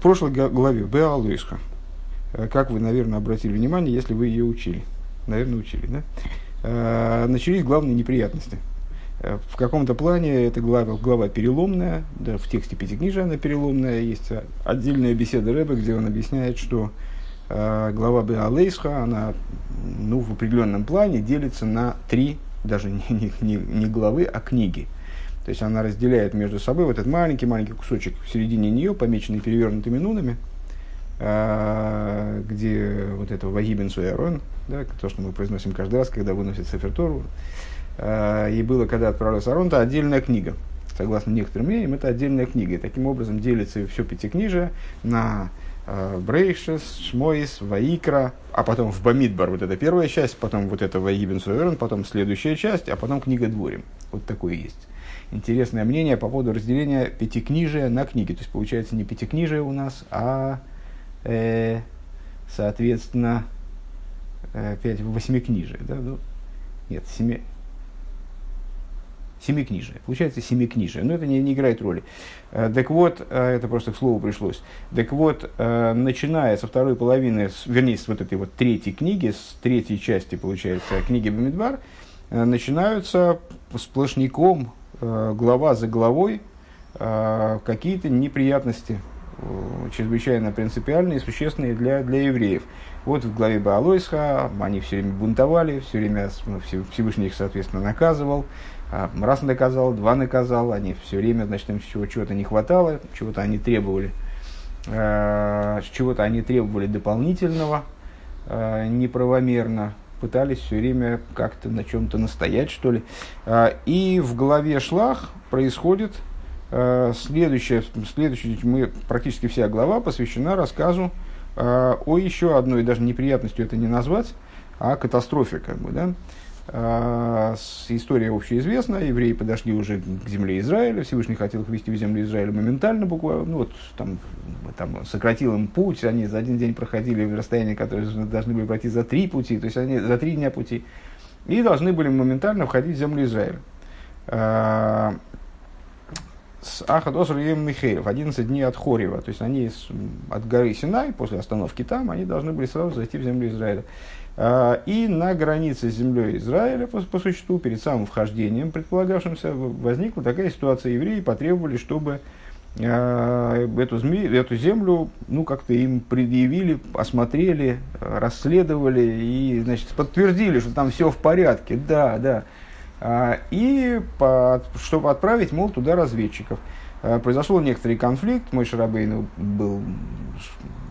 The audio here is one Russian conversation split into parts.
В прошлой главе Бе Алоисха, как вы, наверное, обратили внимание, если вы ее учили, наверное, учили, да, начались главные неприятности. В каком-то плане эта глава переломная, да, в тексте Пятикнижия она переломная, есть отдельная беседа Ребе, где он объясняет, что глава Бе Алоисха, она, ну, в определенном плане делится на три, даже не главы, а книги. То есть она разделяет между собой вот этот маленький-маленький кусочек в середине нее, помеченный перевернутыми нунами, где вот это «Вагибен Суэрон», да, то, что мы произносим каждый раз, когда выносит Сефер Тору. «И было, когда отправлялся Аарон», это отдельная книга. Согласно некоторым мнениям, это отдельная книга. И таким образом делится все Пятикнижие на Брейшес, Шмойс, Ваикра, а потом в Бамидбар вот эта первая часть, потом вот это «Вагибен Суэрон», потом следующая часть, а потом книга Дворим. Вот такое есть. Интересное мнение по поводу разделения Пятикнижия на книги. То есть, получается, не Пятикнижие у нас, а, соответственно, восьмикнижие. Да? Ну, нет, семикнижие. Получается, семикнижие. Но это не играет роли. Так вот, это просто к слову пришлось. Так вот, начиная со второй половины, вернее, с вот этой вот третьей книги, с третьей части, получается, книги Бамидбар, начинаются сплошняком, глава за главой, какие-то неприятности, чрезвычайно принципиальные, существенные для евреев. Вот в главе Бе Алоисха они все время бунтовали, все время Всевышний их, соответственно, наказывал. Раз наказал, два наказал, они все время, значит, им чего-то не хватало, чего-то они требовали, дополнительного, неправомерно. Пытались все время как-то на чем-то настоять, что ли. И в главе Шлах происходит следующее, практически вся глава посвящена рассказу о еще одной, даже неприятностью это не назвать, а катастрофе, как бы, да. История общеизвестна, евреи подошли уже к земле Израиля, Всевышний хотел их ввести в землю Израиля моментально, буквально, ну, вот, там сократил им путь, они за один день проходили в расстояние, которое должны были пройти за три пути, то есть они за 3 дня пути, и должны были моментально входить в землю Израиля. С Ахадоср и Михеев, 11 дней от Хорева, то есть они от горы Синай, после остановки там, они должны были сразу зайти в землю Израиля. И на границе с землей Израиля, по существу, перед самым вхождением предполагавшимся, возникла такая ситуация. Евреи потребовали, чтобы эту землю, ну, как-то им предъявили, осмотрели, расследовали и, значит, подтвердили, что там все в порядке, да, да. И чтобы отправить, мол, туда разведчиков. Произошел некоторый конфликт. Моше Рабейну был,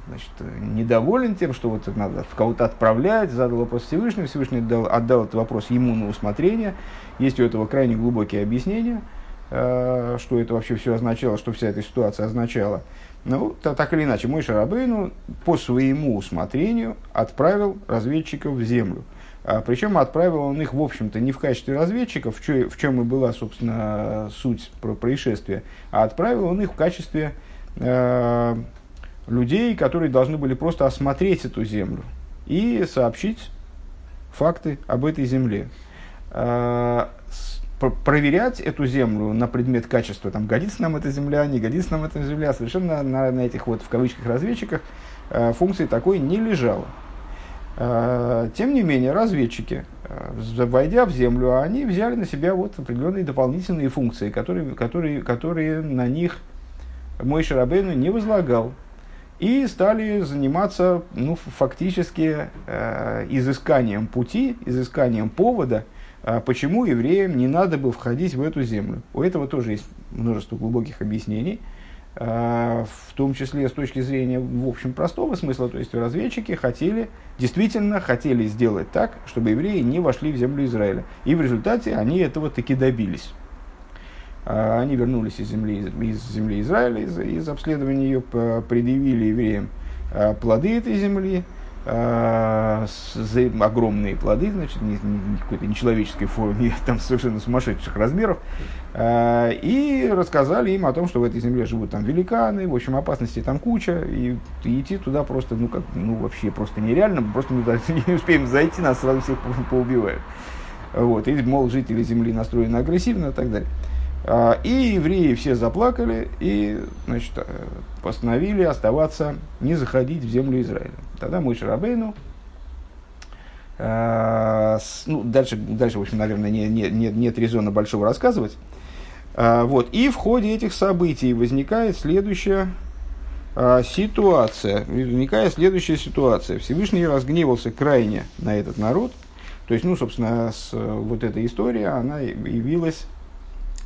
значит, недоволен тем, что вот надо кого-то отправлять, задал вопрос Всевышнему, Всевышний отдал этот вопрос ему на усмотрение. Есть у этого крайне глубокие объяснения, что это вообще все означало, что вся эта ситуация означала. Ну, так или иначе, Моше Рабейну по своему усмотрению отправил разведчиков в землю. Причем отправил он их, в общем-то, не в качестве разведчиков, в чем и была, собственно, суть происшествия, а отправил он их в качестве людей, которые должны были просто осмотреть эту землю и сообщить факты об этой земле. Проверять эту землю на предмет качества, там, годится нам эта земля, не годится нам эта земля, совершенно на этих вот, в кавычках, разведчиках функции такой не лежало. Тем не менее, разведчики, войдя в землю, они взяли на себя вот определенные дополнительные функции, которые на них Моше Рабейну не возлагал. И стали заниматься, ну, фактически изысканием пути, изысканием повода, почему евреям не надо было входить в эту землю. У этого тоже есть множество глубоких объяснений. В том числе с точки зрения, в общем, простого смысла, то есть разведчики действительно хотели сделать так, чтобы евреи не вошли в землю Израиля. И в результате они этого таки добились. Они вернулись из земли Израиля, из обследования ее, предъявили евреям плоды этой земли, огромные плоды, значит, какой-то нечеловеческой формы, там совершенно сумасшедших размеров, и рассказали им о том, что в этой земле живут там великаны, в общем, опасностей там куча, и идти туда просто, вообще просто нереально, просто мы даже не успеем зайти, нас сразу всех поубивают. Вот, и, мол, жители земли настроены агрессивно и так далее. И евреи все заплакали и, значит, постановили оставаться, не заходить в землю Израиля. Тогда Моше Рабейну, ну, дальше, в общем, наверное, нет резона большого рассказывать. Вот. И в ходе этих событий возникает следующая ситуация. Всевышний разгневался крайне на этот народ. То есть, ну, собственно, вот эта история, она явилась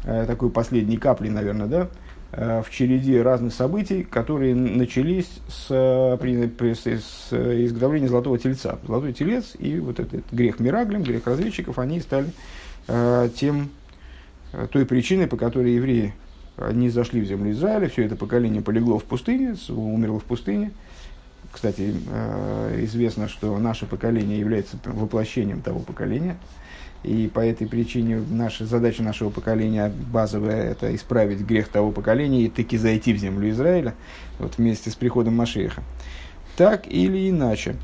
такой последней каплей, наверное, да, в череде разных событий, которые начались с изготовления Золотого Тельца. Золотой Телец и вот этот грех Мираглим, грех разведчиков, они стали той причиной, по которой евреи не зашли в землю Израиля. Все это поколение полегло в пустыне, умерло в пустыне. Кстати, известно, что наше поколение является воплощением того поколения. И по этой причине задача нашего поколения базовая – это исправить грех того поколения и таки зайти в землю Израиля вот, вместе с приходом Машиаха. Так или иначе.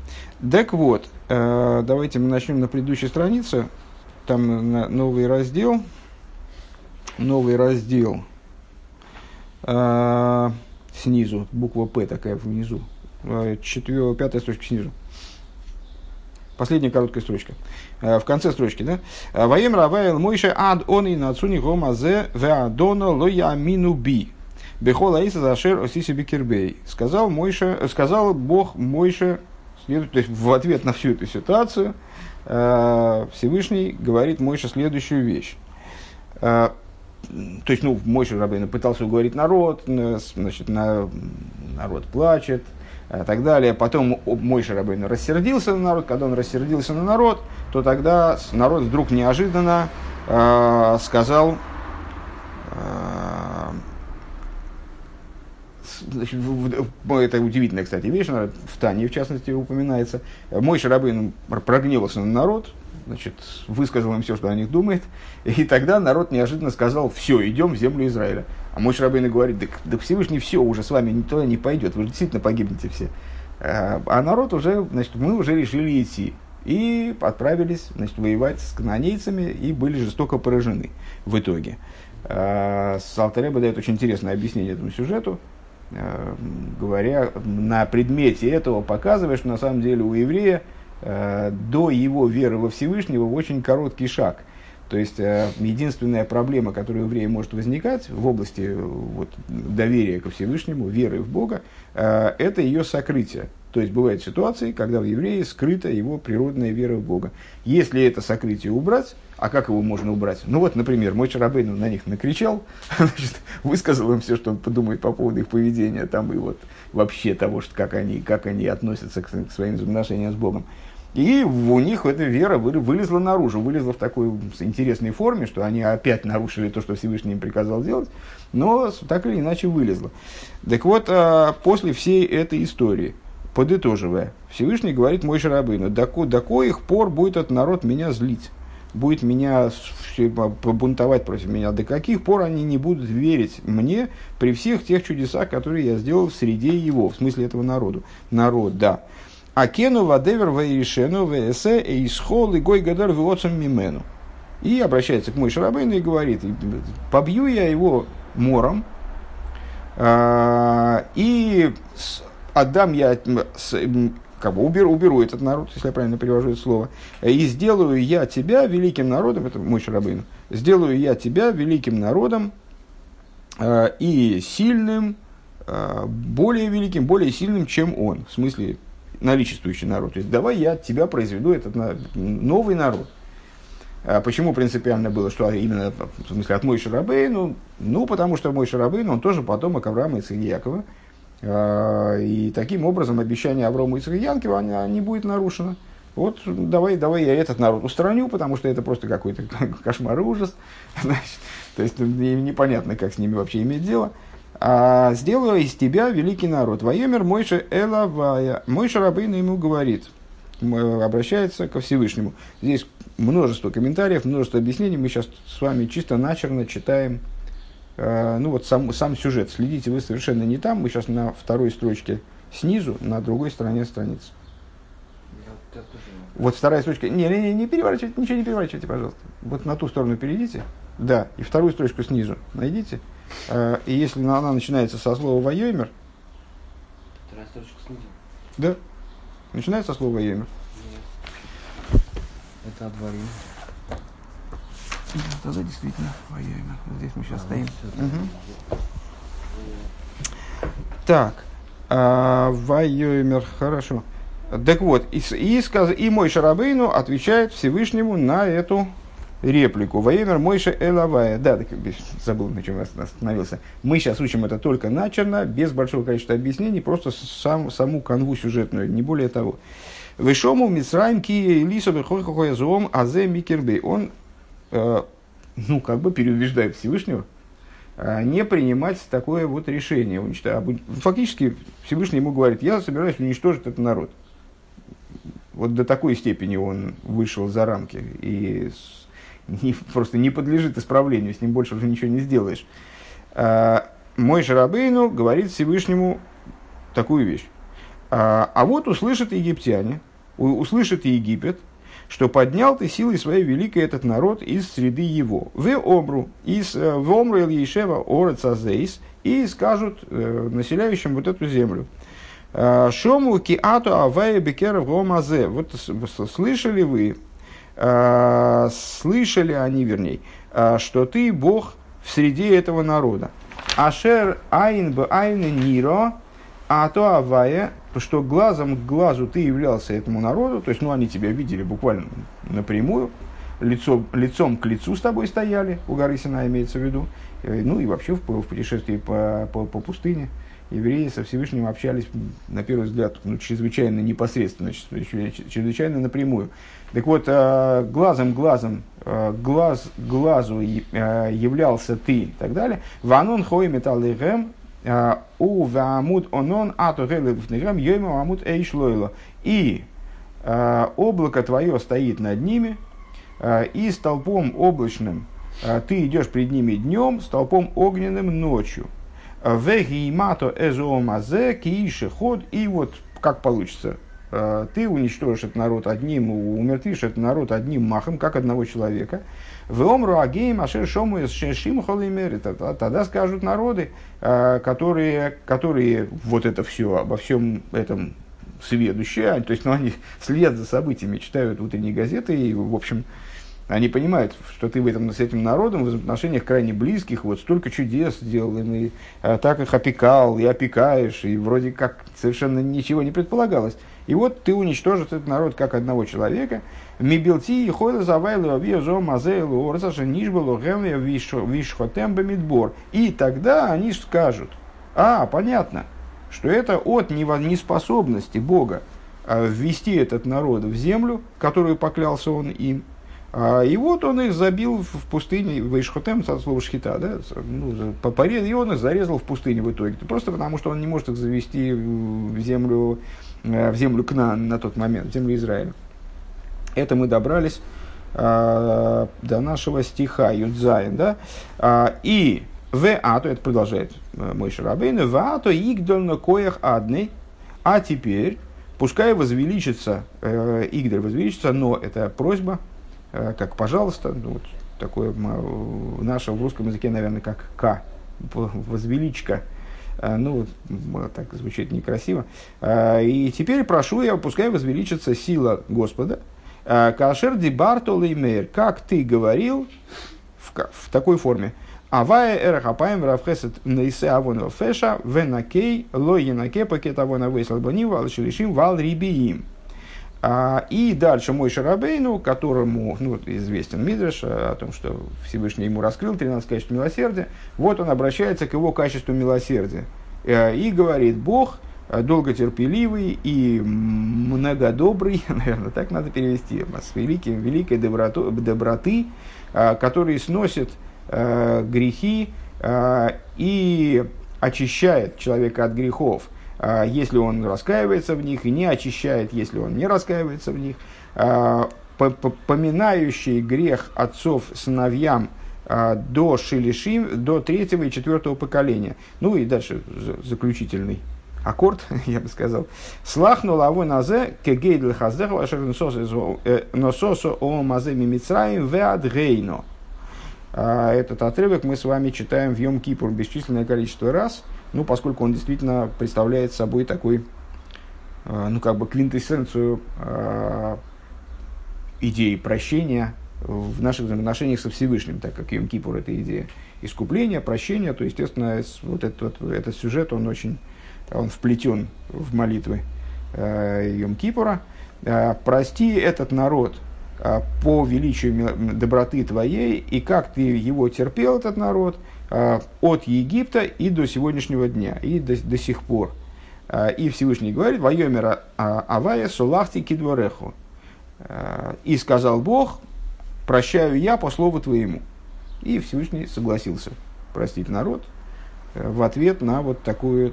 Так вот, давайте мы начнем на предыдущей странице. Там новый раздел. Снизу, буква «П» такая внизу. 4-5 строчка снизу. Последняя короткая строчка. В конце строчки, да? «Ваем раваэл Моише ад он и нацуни гомазе веадона лоя мину би. Бехол аиса зашер осиси бекербей». Сказал Бог Моише, то есть в ответ на всю эту ситуацию, Всевышний говорит Моише следующую вещь. То есть, ну, Моише Рабейну пытался уговорить народ, значит, народ плачет. И так далее. Потом Моше Рабейну рассердился на народ. Когда он рассердился на народ, то тогда народ вдруг неожиданно сказал, это удивительная, кстати, вещь, в Тане, в частности, упоминается. Моше Рабейну прогневался на народ, значит, высказал им все, что о них думает. И тогда народ неожиданно сказал: все, идем в землю Израиля. А Моше Рабейну говорит: так Всевышний все уже с вами никто не пойдет, вы же действительно погибнете все. А народ уже, значит, мы уже решили идти. И отправились, значит, воевать с кананейцами и были жестоко поражены в итоге. Алтер Ребе дает очень интересное объяснение этому сюжету, говоря на предмете этого, показывая, что на самом деле у еврея до его веры во Всевышнего очень короткий шаг. То есть, единственная проблема, которая у еврея может возникать в области вот, доверия ко Всевышнему, веры в Бога, это ее сокрытие. То есть, бывают ситуации, когда в евреи скрыта его природная вера в Бога. Если это сокрытие убрать, а как его можно убрать? Ну вот, например, Моше Рабейну на них накричал, значит, высказал им все, что он подумает по поводу их поведения, там, и вот вообще того, что, как они относятся к своим взаимоотношениям с Богом. И у них эта вера вылезла наружу, вылезла в такой интересной форме, что они опять нарушили то, что Всевышний им приказал делать, но так или иначе вылезла. Так вот, после всей этой истории, подытоживая, Всевышний говорит Моше Рабейну: до коих пор будет этот народ меня злить, будет меня побунтовать против меня, до каких пор они не будут верить мне при всех тех чудесах, которые я сделал в среде его, в смысле этого народа. Акену вадевер ваиришену вэсэ эйсхол и гой гадар виоцам мимену. И обращается к Моше Рабейну и говорит: побью я его мором, и отдам я, как бы уберу этот народ, если я правильно перевожу это слово, и сделаю я тебя великим народом, это Моше Рабейну, сделаю я тебя великим народом и сильным, более великим, более сильным, чем он, в смысле наличествующий народ. То есть, давай я от тебя произведу этот новый народ. Почему принципиально было, что именно в смысле от Моше Рабейну? Ну, потому что Моше Рабейну, он тоже потомок Авраама, Ицхака и Якова. И таким образом обещание Авраама, Ицхака и Якова не будет нарушено. Вот давай я этот народ устраню, потому что это просто какой-то кошмар и ужас. Значит, то есть, непонятно, как с ними вообще иметь дело. А сделаю из тебя великий народ. Ваемер Моше Элавая. Моше Рабейну ему говорит, обращается ко Всевышнему. Здесь множество комментариев, множество объяснений. Мы сейчас с вами чисто начерно читаем. Ну вот сам сюжет. Следите вы совершенно не там. Мы сейчас на второй строчке снизу, на другой стороне страницы. Вот вторая строчка. Не переворачивайте, ничего не переворачивайте, пожалуйста. Вот на ту сторону перейдите. Да, и вторую строчку снизу найдите. И если она начинается со слова «вайомер». Вторая строчка снизу? Да. Начинается со слова «вайомер». Нет. Это от «варим». Тогда действительно «вайомер». Здесь мы сейчас стоим. Угу. Так. «Вайомер». Хорошо. Так вот, и Мойше Рабейну отвечает Всевышнему на эту реплику. «Вайомер Мойше элавая». Да, так, забыл, на чем я остановился. Мы сейчас учим это только начерно, без большого количества объяснений, просто саму канву сюжетную, не более того. «Вешому Мицраим кие лисо бехохохоя зоом азе микербей». Он, ну, как бы переубеждает Всевышнего не принимать такое вот решение. Фактически Всевышний ему говорит: я собираюсь уничтожить этот народ. Вот до такой степени он вышел за рамки и просто не подлежит исправлению, с ним больше уже ничего не сделаешь. Мойше Рабейну говорит Всевышнему такую вещь. А вот услышат египтяне, услышат Египет, что поднял ты силой своей великой этот народ из среды его. «Ве омру, из омру эл ешева орец азейс», и скажут населяющим вот эту землю. «Шому киату авае бекеров гом азе». Вот слышали вы, слышали они, вернее, что ты Бог в среде этого народа. «Ашер айн бе айн ниро ату авае», что глазом к глазу ты являлся этому народу, то есть, ну, они тебя видели буквально напрямую, лицом к лицу с тобой стояли, у горы Синай имеется в виду, ну, и вообще в путешествии по пустыне евреи со Всевышним общались, на первый взгляд, ну, чрезвычайно непосредственно, чрезвычайно напрямую. Так вот, глазом к глазом, глаз к глазу являлся ты и так далее. «Ванон хой металлигэм». И облако твое стоит над ними, и столпом облачным ты идешь пред ними днем, столпом огненным ночью. И вот как получится, ты уничтожишь этот народ одним, умертвишь этот народ одним махом, как одного человека. Тогда скажут народы, которые вот это все, обо всем этом сведущие, то есть, ну, они следят за событиями, читают утренние газеты, и, в общем, они понимают, что ты в этом, с этим народом в отношениях крайне близких, вот столько чудес сделал, и так их опекал, и опекаешь, и вроде как совершенно ничего не предполагалось. И вот ты уничтожишь этот народ как одного человека. «Мибилти и хойла завайлова вьезо мазейлу орсаша нишбалу гэмве вишхотэмбэ мидбор». И тогда они скажут: а, понятно, что это от неспособности Бога ввести этот народ в землю, которую поклялся он им. И вот он их забил в пустыне, вишхотем, от слова шхита, да, ну, и он их зарезал в пустыне в итоге. Просто потому, что он не может их завести в землю Кнаан на тот момент, в землю Израиля. Это мы добрались до нашего стиха Юдзайн, да? И «веато», это продолжает Мойше Рабейну, «веато игдольно коях адны», а теперь пускай возвеличится, игдоль возвеличится, но это просьба, как «пожалуйста», ну, вот такое в нашем в русском языке, наверное, как «ка», «возвеличка». Ну, вот так звучит некрасиво. «И теперь прошу я, пускай возвеличится сила Господа, кашер дибартол и мейр, как ты говорил в такой форме. Авая эрахапаем равхесет нейсе авонов феша венакей лоенаке пакет авонов вейслбанива алшелишим вал рибиим». И дальше Мойше Рабейну, которому, ну, известен мидраш о том, что Всевышний ему раскрыл 13 качеств милосердия, вот он обращается к его качеству милосердия и говорит: Бог долготерпеливый и многодобрый, наверное, так надо перевести, с великой доброты, который сносит грехи и очищает человека от грехов, если он раскаивается в них, и не очищает, если он не раскаивается в них, поминающий грех отцов сыновьям до шилишим, до 3-го и 4-го поколения. Ну и дальше заключительный аккорд, я бы сказал. «Слахну лаву назе кегейдл хаздэху ашер нососо о мазе мимицраим веадгейно». Этот отрывок мы с вами читаем в Йом-Кипур бесчисленное количество раз, ну, поскольку он действительно представляет собой такой, ну, как бы квинтэссенцию идеи прощения в наших взаимоотношениях со Всевышним, так как Йом-Кипур – это идея искупления, прощения, то, естественно, вот этот сюжет, он очень вплетен в молитвы Йом-Кипура. «Прости этот народ по величию доброты твоей, и как ты его терпел, этот народ, от Египта и до сегодняшнего дня, и до сих пор». И Всевышний говорит: «Вайомер авая сулахти кидвореху». И сказал Бог: «Прощаю я по слову твоему». И Всевышний согласился простить народ в ответ на вот такую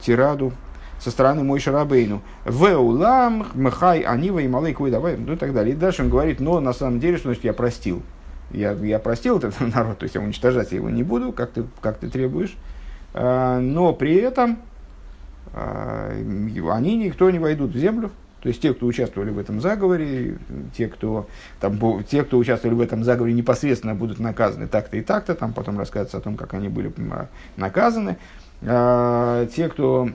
тираду со стороны Моше Рабейну. «Веулам, мхай, анива и малей кой давай», ну и так далее. И дальше он говорит: но на самом деле, что значит я простил? Я простил этот народ, то есть я уничтожать его не буду, как ты требуешь. Но при этом они никто не войдут в землю. То есть те, кто участвовали в этом заговоре, те, кто участвовали в этом заговоре, непосредственно будут наказаны так-то и так-то. Там потом рассказывается о том, как они были наказаны. Те, кто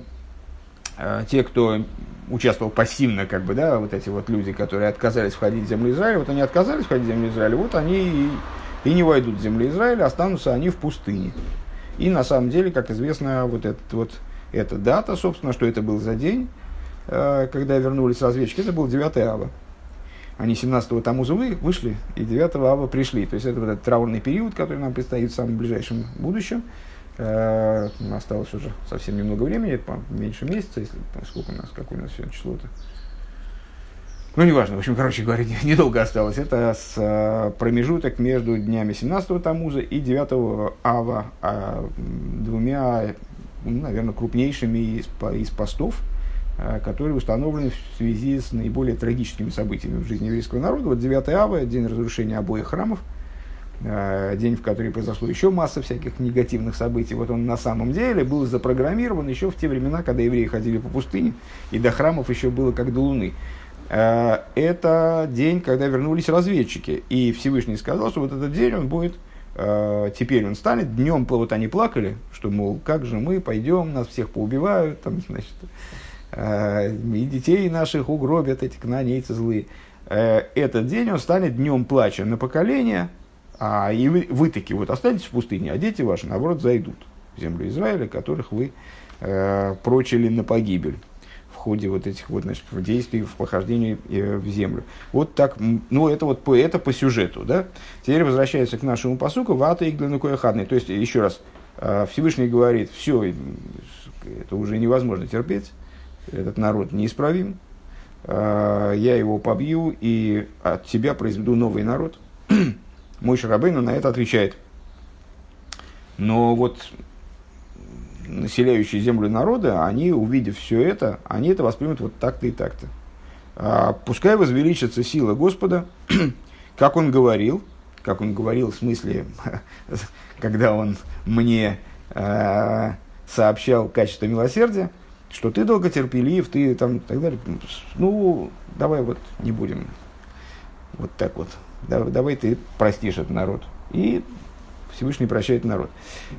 участвовал пассивно, как бы, да, вот эти вот люди, которые отказались входить в землю Израиля, вот они отказались входить в землю Израиля, вот они и не войдут в землю Израиля, останутся они в пустыне. И на самом деле, как известно, вот эта дата, собственно, что это был за день, когда вернулись разведчики, это был 9 ава. Они 17-го Тамуза вышли и 9 ава пришли. То есть это вот этот траурный период, который нам предстоит в самом ближайшем будущем. Осталось уже совсем немного времени, меньше месяца, если какое у нас сегодня число-то. Ну, неважно, в общем, короче говоря, недолго осталось. Это промежуток между днями 17-го Тамуза и 9-го Ава, двумя, наверное, крупнейшими из постов, которые установлены в связи с наиболее трагическими событиями в жизни еврейского народа. Вот 9 Ава – день разрушения обоих храмов, день, в который произошло еще масса всяких негативных событий. Вот он на самом деле был запрограммирован еще в те времена, когда евреи ходили по пустыне, и до храмов еще было как до луны. Это день, когда вернулись разведчики, и Всевышний сказал, что вот этот день он будет, теперь он станет днем, вот они плакали, что, мол, как же мы пойдем, нас всех поубивают, там, значит, и детей наших угробят эти кнаанейцы злые. Этот день он станет днем плача на поколение, и вы таки вот останетесь в пустыне, а дети ваши, наоборот, зайдут в землю Израиля, которых вы прочили на погибель в ходе вот этих вот, значит, действий в похождении в землю. Вот так, ну, это по сюжету, да? Теперь возвращается к нашему пасуку «Вата иглену кояхадны». То есть, еще раз, Всевышний говорит: все, это уже невозможно терпеть, этот народ неисправим, я его побью и от тебя произведу новый народ. Моше Рабейну на это отвечает: но вот населяющие землю народа, они, увидев все это, они это воспримут вот так-то и так-то. Пускай возвеличится сила Господа, как он говорил в смысле, когда он мне сообщал качество милосердия, что ты долготерпелив, ты там, так далее. Ну, давай вот не будем вот так вот. Давай ты простишь этот народ. И Всевышний прощает народ.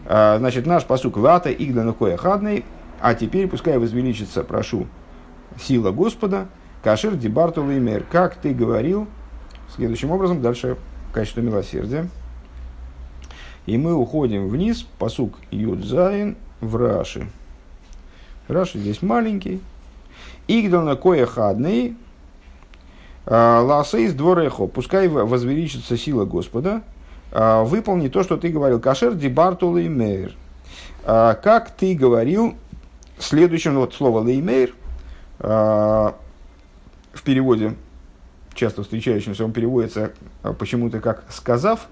Значит, наш пасук «Вата игдана кояхадный». А теперь пускай возвеличится, прошу, сила Господа. Кашир дебартул имер. Как ты говорил, следующим образом, дальше качество милосердия. И мы уходим вниз, пасук «Юдзайн» в Раши. Раши здесь маленький. «Игдана кояхадный». Ласейс дворехо, пускай возвеличится сила Господа, выполни то, что ты говорил. Кашер дебарту леймейр. Как ты говорил, следующим, вот слово леймейр, в переводе, часто встречающемся, он переводится почему-то как «сказав».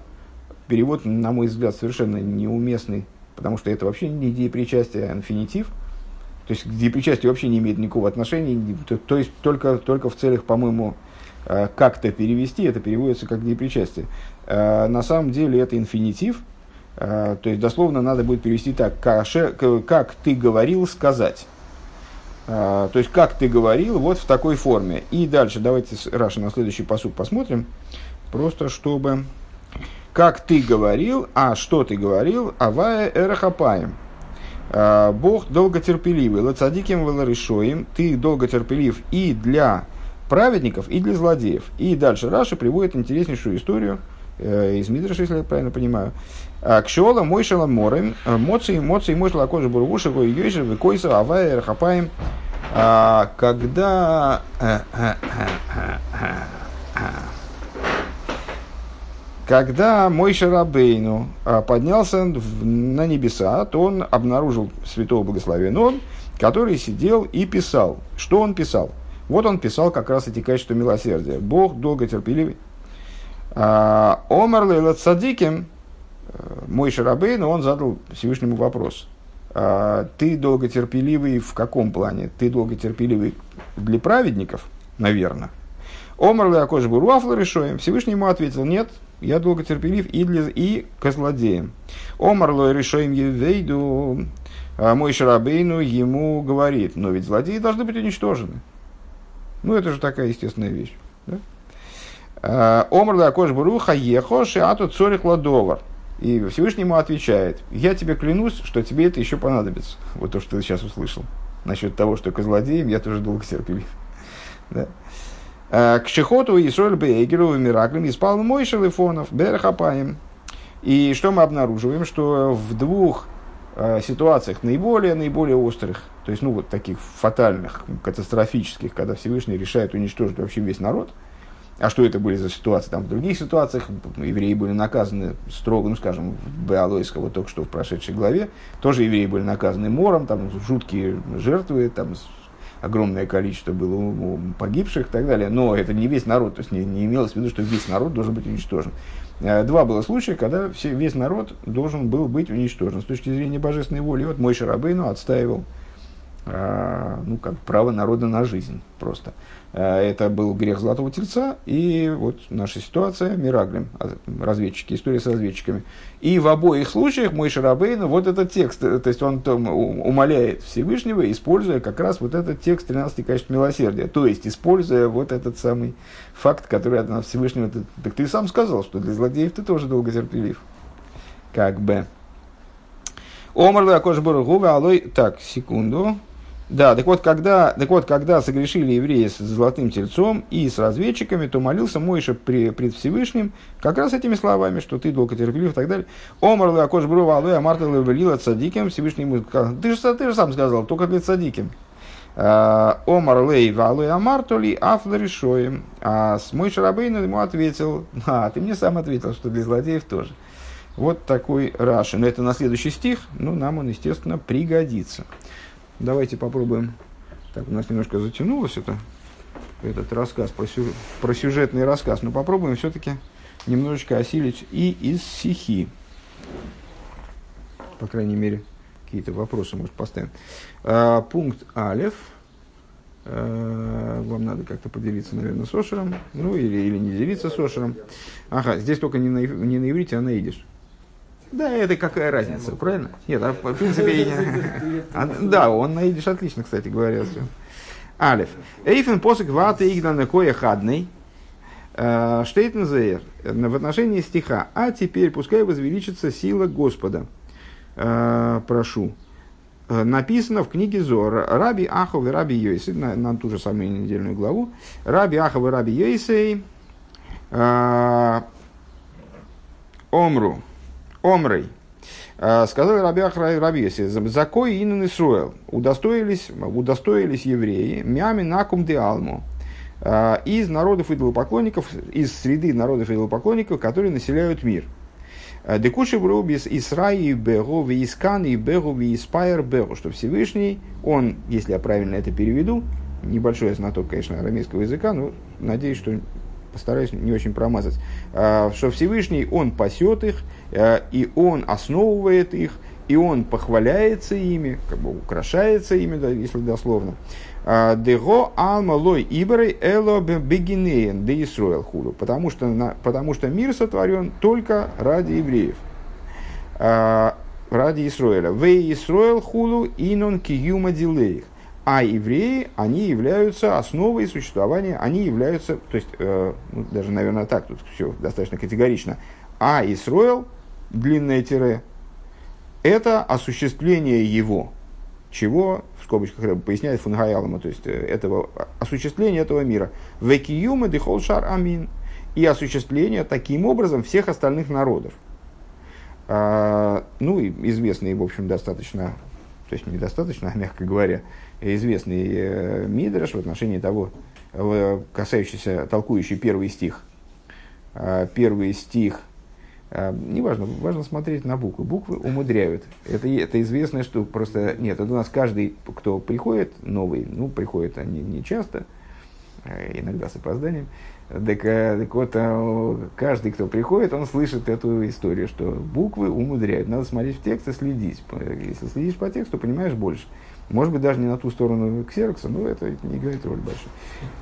Перевод, на мой взгляд, совершенно неуместный, потому что это вообще не деепричастие, а инфинитив. То есть к деепричастию вообще не имеет никакого отношения, то есть только в целях, по-моему, как-то перевести, это переводится как деепричастие. На самом деле это инфинитив, то есть дословно надо будет перевести так: как ты говорил сказать. То есть как ты говорил вот в такой форме. И дальше давайте, Раша, на следующий пасук посмотрим, просто чтобы Как ты говорил, а что ты говорил, авая эрахапаем. Бог долготерпеливый, лацадиким валаришоим, ты долготерпелив и для праведников, и для злодеев. И дальше Раши приводит интереснейшую историю из Мидраша, если я правильно понимаю. Кшиола мойшала морем, моци мойшала кожа бургушего, йойши, векойса, авая эрахапаем. Когда Мойше Рабейну поднялся на небеса, то он обнаружил святого благословенного, который сидел и писал. Что он писал? Вот он писал как раз эти качества милосердия. Бог долготерпеливый. Омар лейла цадиким, Мойше Рабейну, он задал Всевышнему вопрос. Ты долготерпеливый в каком плане? Ты долготерпеливый для праведников, наверное. Омар леакош буруафла решоем. Всевышний ему ответил: нет, я долготерпелив и к злодеям. Омар лой решоем евейду. Мойше Рабейну ему говорит: но ведь злодеи должны быть уничтожены. Ну это же такая естественная вещь. Омар леакош буруха ехош и ату цорих ладовар. И Всевышний ему отвечает: я тебе клянусь, что тебе это еще понадобится. Вот то, что ты сейчас услышал. Насчет того, что к злодеям я тоже долго терпелив. К Шехоту и Исроэль Бейгеру и Мираклем испал Мойше Лифонов, Берахапаем. И что мы обнаруживаем? Что в двух ситуациях наиболее острых, то есть ну вот таких фатальных, катастрофических, когда Всевышний решает уничтожить вообще весь народ, а что это были за ситуации? Там в других ситуациях евреи были наказаны строго, ну, скажем, в Беалойске, вот только что в прошедшей главе, тоже евреи были наказаны мором, там жуткие жертвы, там огромное количество было погибших и так далее. Но это не весь народ, то есть не имелось в виду, что весь народ должен быть уничтожен. Два было случая, когда весь народ должен был быть уничтожен с точки зрения божественной воли. И вот Мойше Рабейну отстаивал ну, как право народа на жизнь просто. Это был грех Золотого Тельца, и вот наша ситуация, Мираглим, разведчики, история с разведчиками. И в обоих случаях Мойше Рабейну вот этот текст, то есть он там умоляет Всевышнего, используя как раз вот этот текст 13 качеств милосердия, то есть используя вот этот самый факт, который от нас Всевышнего, так ты сам сказал, что для злодеев ты тоже долготерпелив, как бы. Омар лакош бургу алой, так, секунду. Да, так вот, когда согрешили евреи с Золотым Тельцом и с разведчиками, то молился Мойша пред Всевышним как раз этими словами, что ты долготерпелив и так далее. Омар лакош брувалуя, Марта лавелила цадиким, Всевышний ему сказал, ты же сам сказал, только для цадиким. Омар лей валуя мартули афлоришоем. А с Мойше Рабейну ему ответил, ты мне сам ответил, что для злодеев тоже. Вот такой Раши. Но это на следующий стих, но нам он, естественно, пригодится. Давайте попробуем. Так, у нас немножко затянулось этот рассказ, про сюжетный рассказ. Но попробуем все-таки немножечко осилить и из сихи. По крайней мере, какие-то вопросы, может, поставим. Пункт Алеф. Вам надо как-то поделиться, наверное, с Ошером. Ну, или не делиться с Ошером. Ага, здесь только не на иврите, а на идиш. Да, это какая разница, правильно? Нет, в принципе, да, он на идиш отлично, кстати говоря. Алеф. Эйфен посек вата игнана кое хадный. Штейтен заэр. В отношении стиха. А теперь пускай возвеличится сила Господа. Прошу. Написано в книге Зоар. Раби Ахав и Раби Йосей. На ту же самую недельную главу. Раби Ахав и Раби Йосей. Омру. Омрей. Сказал Раби Ахра и Раби Йосей, «Закой и инан Исруэл». Удостоились евреи, «Мями накум де алму». Из народов идолопоклонников, из среды народов идолопоклонников, которые населяют мир. «Декуши бру без Исраи бегу, вискан и бегу, виспайр бегу». Что Всевышний, он, если я правильно это переведу, небольшой знаток, конечно, арамейского языка, но надеюсь, что... постараюсь не очень промазать, что Всевышний, он пасет их, и он основывает их, и он похваляется ими, как бы украшается ими, если дословно. «Дего алма лой ибрей эло бегинеен де Исруэл хулу», потому что мир сотворен только ради евреев, ради Исруэля. «Ве Исруэл хулу инон киюма дилейх». А евреи, они являются основой существования, они являются, то есть, даже, наверное, так тут все достаточно категорично, А Исроэл, длинное тире, это осуществление его, чего, в скобочках Рэб поясняет, фунгаялама, то есть этого, осуществление этого мира. Векиюма дихол шар амин. И осуществление таким образом всех остальных народов. Ну, и известные, в общем, достаточно, то есть недостаточно, мягко говоря, известный мидраш в отношении того, касающийся, толкующий первый стих. Первый стих, неважно, важно смотреть на буквы. Буквы умудряют. Это известная штука, просто нет, это у нас каждый, кто приходит, новый, ну, приходят они не часто, иногда с опозданием. Так вот, каждый, кто приходит, он слышит эту историю, что буквы умудряют. Надо смотреть в текст и следить. Если следишь по тексту, понимаешь больше. Может быть, даже не на ту сторону ксерокса, но это не играет роль большой.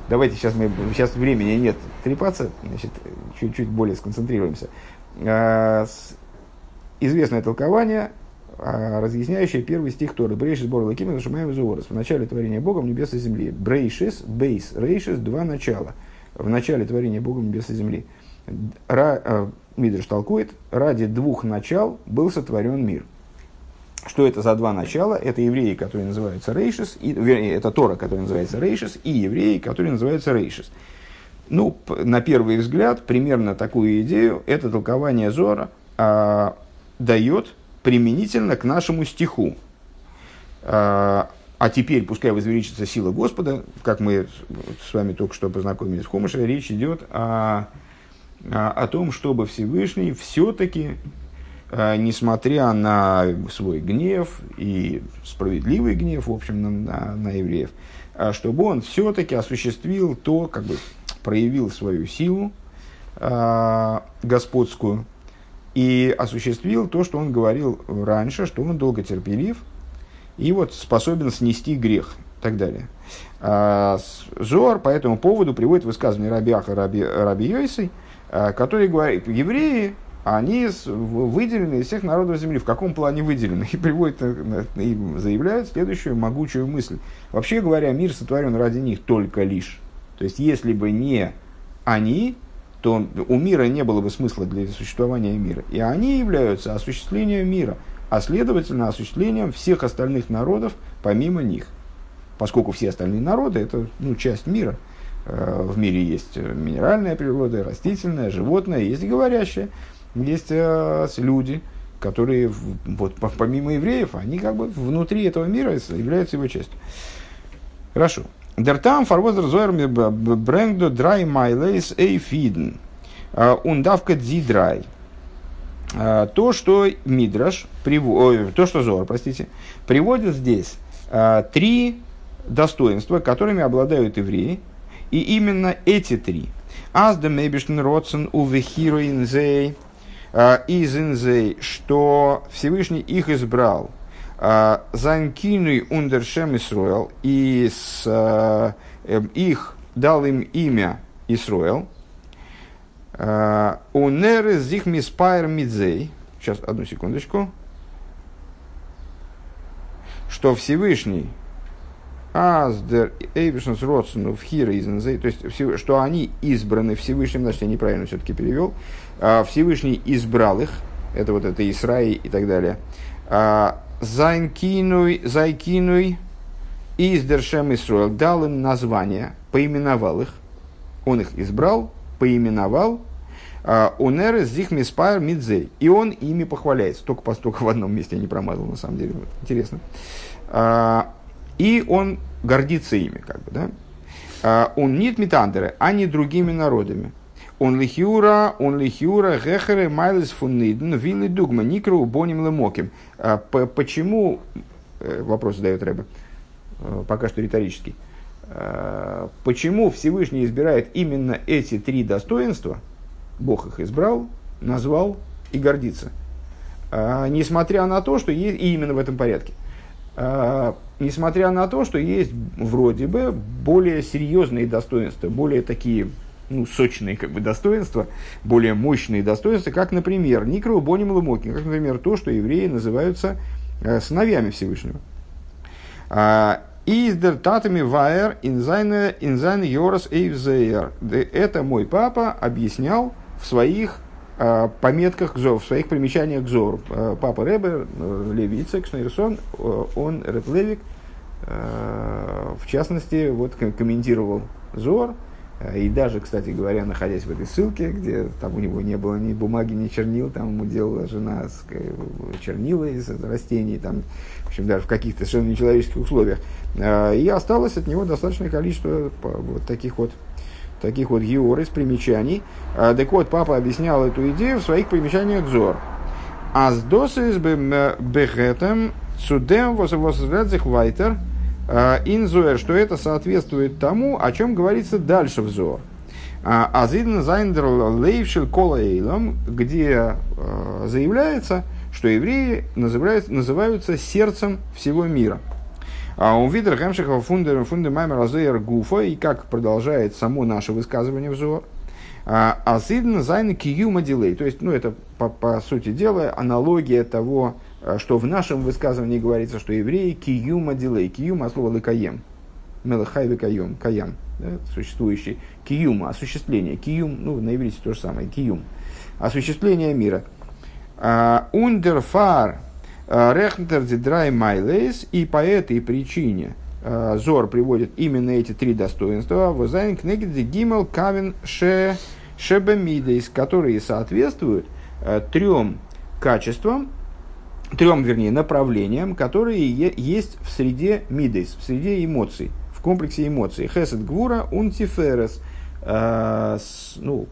Давайте сейчас времени нет трепаться, значит, чуть-чуть более сконцентрируемся. Известное толкование, разъясняющее первый стих Торы. Брейшис бор лаким зашумаем зуорос. В начале творения Богом небес и земли. Брейшис, бейс, рейшис, два начала. В начале творения Богом небес и земли. Мидраш толкует, ради двух начал был сотворен мир. Что это за два начала? Это евреи, которые называются рейшис, это Тора, которая называется рейшис, и евреи, которые называются рейшис. Ну, на первый взгляд, примерно такую идею это толкование Зоара дает применительно к нашему стиху. А теперь, пускай возвеличится сила Господа, как мы с вами только что познакомились в Хумаше, речь идет о том, чтобы Всевышний все-таки, несмотря на свой гнев и справедливый гнев, в общем, на евреев, чтобы он все-таки осуществил то, как бы проявил свою силу господскую и осуществил то, что он говорил раньше, что он долготерпелив и вот способен снести грех и так далее. Зоар по этому поводу приводит высказывание Раби Аха Раби Йоси, который говорит, евреи, они выделены из всех народов земли. В каком плане выделены? И приводит, и заявляет следующую могучую мысль. Вообще говоря, мир сотворен ради них только лишь. То есть, если бы не они, то у мира не было бы смысла для существования мира. И они являются осуществлением мира, а следовательно, осуществлением всех остальных народов помимо них. Поскольку все остальные народы – это, ну, часть мира. В мире есть минеральная природа, растительная, животное, есть говорящее. Есть люди, которые вот, помимо евреев, они как бы внутри этого мира являются его частью. Хорошо. Дертам фарвозер зоерми брэнгду драй майлэйс эй фидн. Ундавка дзи драй. То, что Мидраш, то, что Зоар, простите, приводит здесь три достоинства, которыми обладают евреи. И именно эти три. Аздам эбишн родсен увехиро инзей. Изензей, что Всевышний их избрал, занкинуй ундершем Исроэл, и их дал им имя Исроэл, унеры зих миспайр мидзей, сейчас одну секундочку, что Всевышний аздер эйвишнс родсену в хире изензей, то есть что они избраны Всевышним, значит я неправильно все-таки перевел. Всевышний избрал их, это вот это Исраи и так далее. Зайкинуй издершем Исроэл, дал им название, поименовал их, он их избрал, поименовал. Унерес зих миспайр мидзей, и он ими похваляется. Только постолько в одном месте я не промазал, на самом деле, вот, интересно. И он гордится ими, как бы, да. Он нит метандеры, а не другими народами. Он лихиура, гехеры, майлес фуннидн, вилли дугма, никру, боним лемоким. Почему, вопрос задает Рэбе, пока что риторический, почему Всевышний избирает именно эти три достоинства, Бог их избрал, назвал и гордится, несмотря на то, что есть, и именно в этом порядке, несмотря на то, что есть вроде бы более серьезные достоинства, более такие... ну, сочные как бы достоинства, более мощные достоинства, как, например, Никру Боним Лумокин, как, например, то, что евреи называются сыновьями Всевышнего. Издер татами ваэр инзайн йорас эйвзеер. Это мой папа объяснял в своих пометках Зов, в своих примечаниях к Зову. Папа Ребе, Леви Ицек Шнейрсон, он, Реб Левик, в частности, вот, комментировал Зор. И даже, кстати говоря, находясь в этой ссылке, где там у него не было ни бумаги, ни чернил, там ему делала жена чернила из растений, там, в общем, даже в каких-то совершенно нечеловеческих условиях. И осталось от него достаточное количество вот таких вот геор из примечаний. Так вот, папа объяснял эту идею в своих примечаниях Зор. «Аздосы бэхэтам цудем восвозвэдзих вайтер». Инзуэр, что это соответствует тому, о чем говорится дальше в Зоар. Азидн зайндер лейвшил кола эйлом, где заявляется, что евреи называются сердцем всего мира. Увидер хэмшиха фунде маймер азэйр гуфа, и как продолжает само наше высказывание в Зоар. Азидн зайн киюма дилей, то есть, ну, это по сути дела аналогия того, что в нашем высказывании говорится, что евреи киюма дилей, киюма от слова лыкаем, мелахай векаем, каям, да, существующий, киюма, осуществление, киюм, ну, на иврите то же самое, киюм, осуществление мира. Ундерфар рехнтер дидрай майлейс, и по этой причине Зор приводит именно эти три достоинства, вызайн кнегди гимел кавен шебемидейс, которые соответствуют трем направлениям, которые есть в среде мидейс, в среде эмоций, в комплексе эмоций. Хесед, гвура, унтиферес. Ну,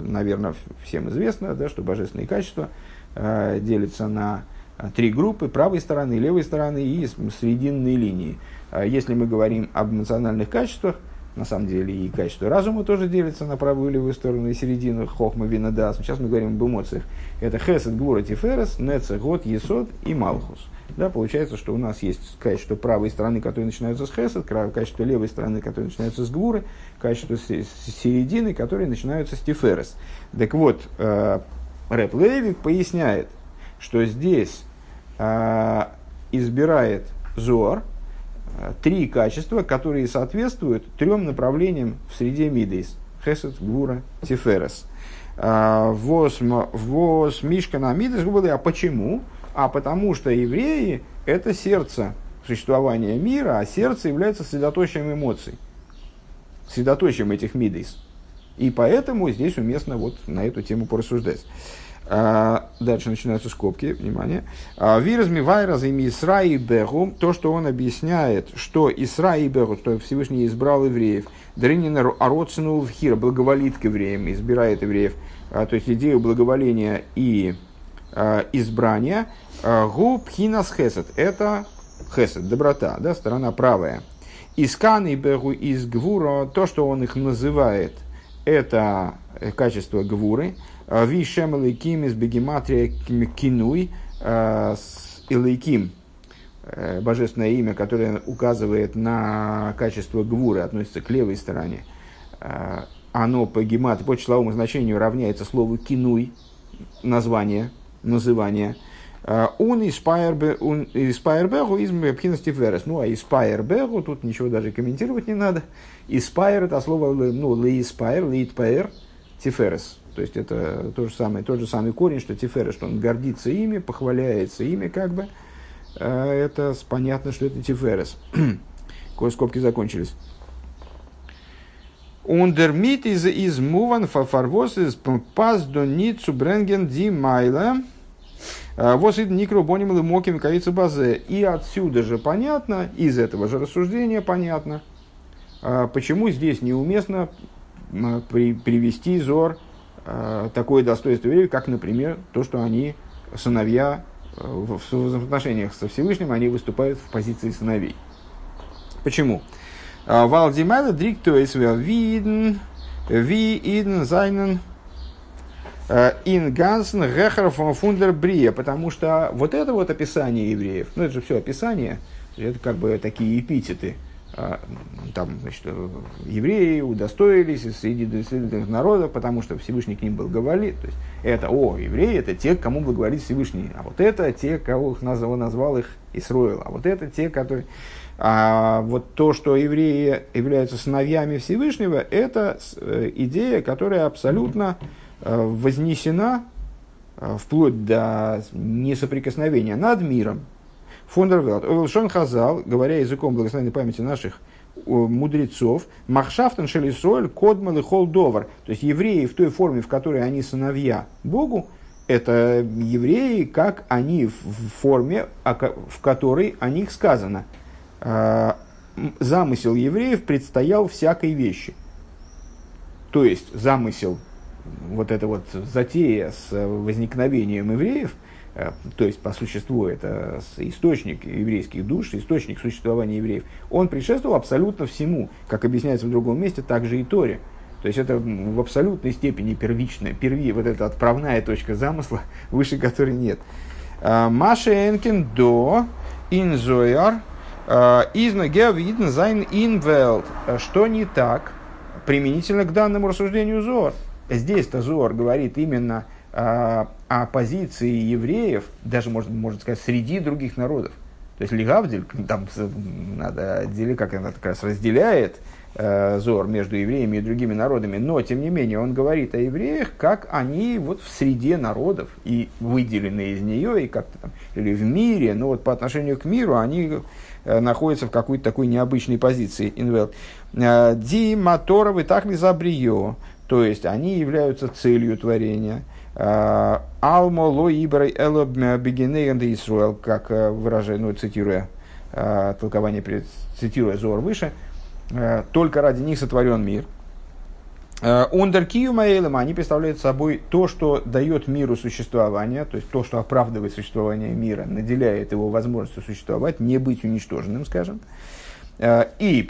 наверное, всем известно, да, что божественные качества делятся на три группы: правой стороны, левой стороны и срединной линии. Если мы говорим об эмоциональных качествах, на самом деле и качество разума тоже делится на правую и левую сторону и середину, хохма, вина, дас. Сейчас мы говорим об эмоциях. Это хесед, гвура, тиферес, нецех, год, есод и малхус. Да, получается, что у нас есть качество правой стороны, которые начинаются с хесед, качество левой стороны, которые начинаются с гвуры, качество середины, которые начинаются с тиферес. Так вот, Реб Левик поясняет, что здесь избирает Зоар три качества, которые соответствуют трем направлениям в среде мидейс: хесед, гвура, тиферес. Вос мишка на мидейс губы. А почему? А потому что евреи – это сердце существования мира, а сердце является средоточием эмоций, средоточием этих мидейс. И поэтому здесь уместно вот на эту тему порассуждать. Дальше начинаются скобки, внимание. Виразми вайразами Исраи Бегу, то, что он объясняет, что Исраи Бегу, что Всевышний избрал евреев, Дрининер Ароцину Вхир, благоволит к евреям, избирает евреев, то есть идею благоволения и избрания. Губ Хинас Хесед, это Хесед, доброта, да, сторона правая. Искан и Бегу из Гвура, то, что он их называет, это качество Гвуры. Вишем элейким из бегематрия кинуй, элейким, божественное имя, которое указывает на качество гвуры, относится к левой стороне. Оно по гематрии, по числовому значению равняется слову кинуй, название, называние. Он испайрбегу из бхинности ферес. Ну, а испайрбегу, тут ничего даже комментировать не надо. Испайр – это слово, ну, леиспайр, леитпайр, тиферес. То есть это тот же самый корень, что тиферес, что он гордится ими, похваляется ими, как бы. Это понятно, что это тиферес. Скобки закончились. Ундермит из муван фарвос из пас до ницу бренген ди майла. Восид никро бонимлы моки микавица базе. И отсюда же понятно, из этого же рассуждения понятно, почему здесь неуместно привести Зор такое достоинство евреев, как, например, то, что они сыновья, в отношениях со Всевышним они выступают в позиции сыновей. Почему? Валдимайла дрик тоисвел виден, ви иден зайнен ин гансен гехер фундер брия, потому что вот это вот описание евреев, ну это же все описание, это как бы такие эпитеты. Там, значит, евреи удостоились среди исследовательных народов, потому что Всевышний к ним благоволит. То есть, это, евреи, это те, кому благоволит Всевышний. А вот это те, кого назвал их Исроил. А вот это те, которые... А вот то, что евреи являются сыновьями Всевышнего, это идея, которая абсолютно вознесена вплоть до несоприкосновения над миром. Фон дер Велт. Овелшон Хазал, говоря языком благословенной памяти наших мудрецов, Махшафтен Шелисоль, Кодмал и Холдовар. То есть евреи в той форме, в которой они сыновья Богу, это евреи, как они в форме, в которой о них сказано. Замысел евреев предстоял всякой вещи. То есть замысел, вот эта вот затея с возникновением евреев, то есть по существу это источник еврейских душ, источник существования евреев, он предшествовал абсолютно всему, как объясняется в другом месте, также и Торе. То есть это в абсолютной степени первичная, вот эта отправная точка замысла, выше которой нет. Маше Энкин до инзояр изнагевидн зайн инвелд. Что не так применительно к данному рассуждению Зоар? Здесь-то Зоар говорит именно о позиции евреев, даже можно сказать, среди других народов. То есть Лигавдиль, там надо отделить, как она как раз разделяет Зоар между евреями и другими народами, но тем не менее он говорит о евреях, как они вот в среде народов и выделены из нее, и как-то там, или в мире, но вот по отношению к миру они находятся в какой-то такой необычной позиции. Ди моторовы так ли забриё, то есть они являются целью творения. Алмо ло ибрай эло бегенеенде Исруэл, как выражаю, ну, цитируя толкование, цитируя Зоар выше, только ради них сотворен мир. Ундеркию маэлем, они представляют собой то, что дает миру существование, то есть то, что оправдывает существование мира, наделяет его возможностью существовать, не быть уничтоженным, скажем. И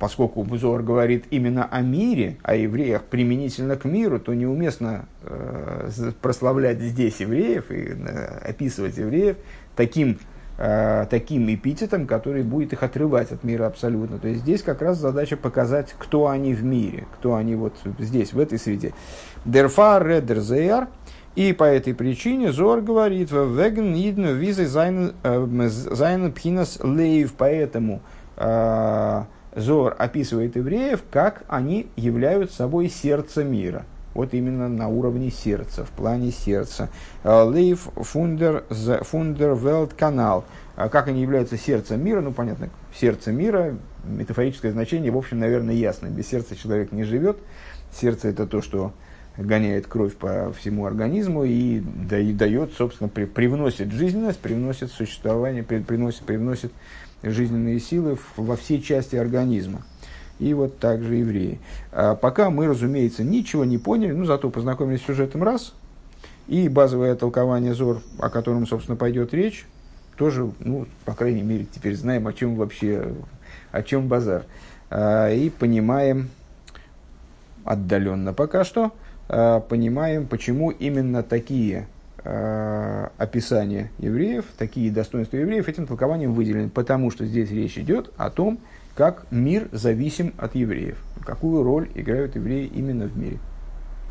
поскольку Зоар говорит именно о мире, о евреях применительно к миру, то неуместно прославлять здесь евреев и описывать евреев таким эпитетом, который будет их отрывать от мира абсолютно. То есть здесь как раз задача показать, кто они в мире, кто они вот здесь, в этой среде. Дерфаре дерзеяр. И по этой причине Зоар говорит: «Веген идну визы зайн пхинас лейв». Поэтому Зоар описывает евреев, как они являются собой сердце мира. Вот именно на уровне сердца, в плане сердца. Лейф фундер Велт канал. Как они являются сердцем мира? Ну, понятно, сердце мира, метафорическое значение, в общем, наверное, ясно. Без сердца человек не живет. Сердце – это то, что гоняет кровь по всему организму и дает, собственно, привносит жизненность, привносит существование, привносит жизненные силы во все части организма. И вот так же евреи. Пока мы, разумеется, ничего не поняли, но зато познакомились с сюжетом раз. И базовое толкование Зоар, о котором, собственно, пойдет речь, тоже, ну, по крайней мере, теперь знаем, о чем вообще, о чем базар. И понимаем отдаленно пока что, понимаем, почему именно такие описания евреев, такие достоинства евреев этим толкованием выделены. Потому что здесь речь идет о том, как мир зависим от евреев, какую роль играют евреи именно в мире.